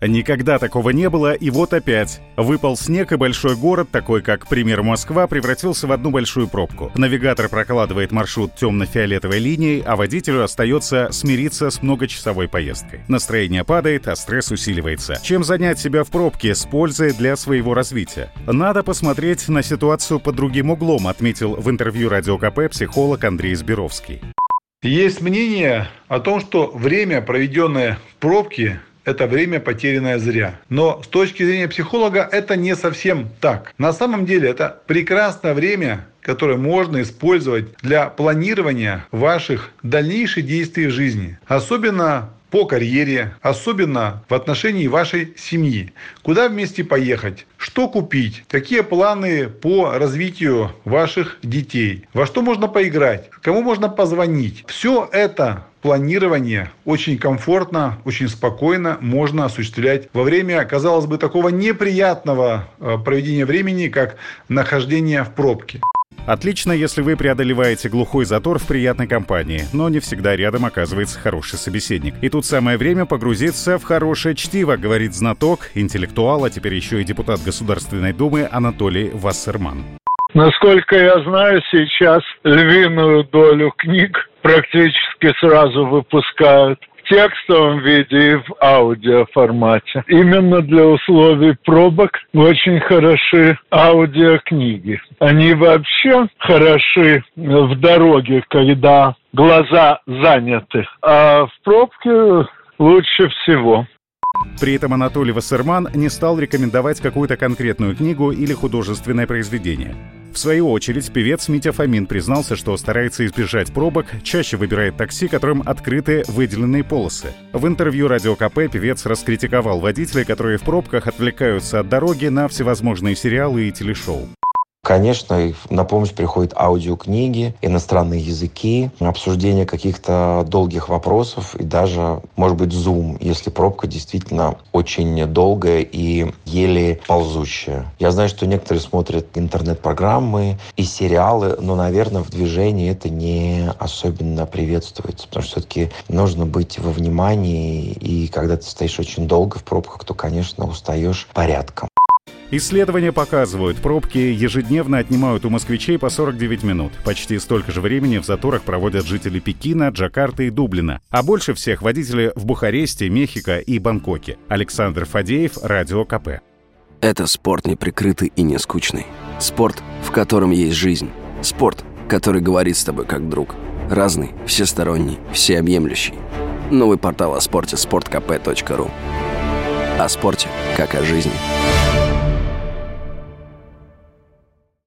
Никогда такого не было, и вот опять. Выпал снег, и большой город, такой как, к примеру, Москва, превратился в одну большую пробку. Навигатор прокладывает маршрут темно-фиолетовой линией, а водителю остается смириться с многочасовой поездкой. Настроение падает, а стресс усиливается. Чем занять себя в пробке с пользой для своего развития? Надо посмотреть на ситуацию под другим углом, отметил в интервью Радио КП психолог Андрей Зберовский. Есть мнение о том, что время, проведенное в пробке, это время, потерянное зря. Но с точки зрения психолога это не совсем так. На самом деле это прекрасное время, которое можно использовать для планирования ваших дальнейших действий в жизни. Особенно по карьере, особенно в отношении вашей семьи. Куда вместе поехать? Что купить? Какие планы по развитию ваших детей? Во что можно поиграть? Кому можно позвонить? Все это планирование очень комфортно, очень спокойно можно осуществлять во время, казалось бы, такого неприятного проведения времени, как нахождение в пробке. Отлично, если вы преодолеваете глухой затор в приятной компании, но не всегда рядом оказывается хороший собеседник. И тут самое время погрузиться в хорошее чтиво, говорит знаток, интеллектуал, а теперь еще и депутат Государственной Думы Анатолий Вассерман. Насколько я знаю, сейчас львиную долю книг практически сразу выпускают в текстовом виде и в аудиоформате. Именно для условий пробок очень хороши аудиокниги. Они вообще хороши в дороге, когда глаза заняты, а в пробке лучше всего. При этом Анатолий Вассерман не стал рекомендовать какую-то конкретную книгу или художественное произведение. В свою очередь, певец Митя Фомин признался, что старается избежать пробок, чаще выбирает такси, которым открыты выделенные полосы. В интервью Радио КП певец раскритиковал водителей, которые в пробках отвлекаются от дороги на всевозможные сериалы и телешоу. Конечно, на помощь приходят аудиокниги, иностранные языки, обсуждение каких-то долгих вопросов и даже, может быть, Zoom, если пробка действительно очень долгая и еле ползущая. Я знаю, что некоторые смотрят интернет-программы и сериалы, но, наверное, в движении это не особенно приветствуется, потому что все-таки нужно быть во внимании, и когда ты стоишь очень долго в пробках, то, конечно, устаешь порядком. Исследования показывают, пробки ежедневно отнимают у москвичей по 49 минут. Почти столько же времени в заторах проводят жители Пекина, Джакарты и Дублина. А больше всех водители в Бухаресте, Мехико и Бангкоке. Александр Фадеев, Радио КП. Это спорт неприкрытый и не скучный. Спорт, в котором есть жизнь. Спорт, который говорит с тобой как друг. Разный, всесторонний, всеобъемлющий. Новый портал о спорте sportkp.ru. О спорте, как о жизни.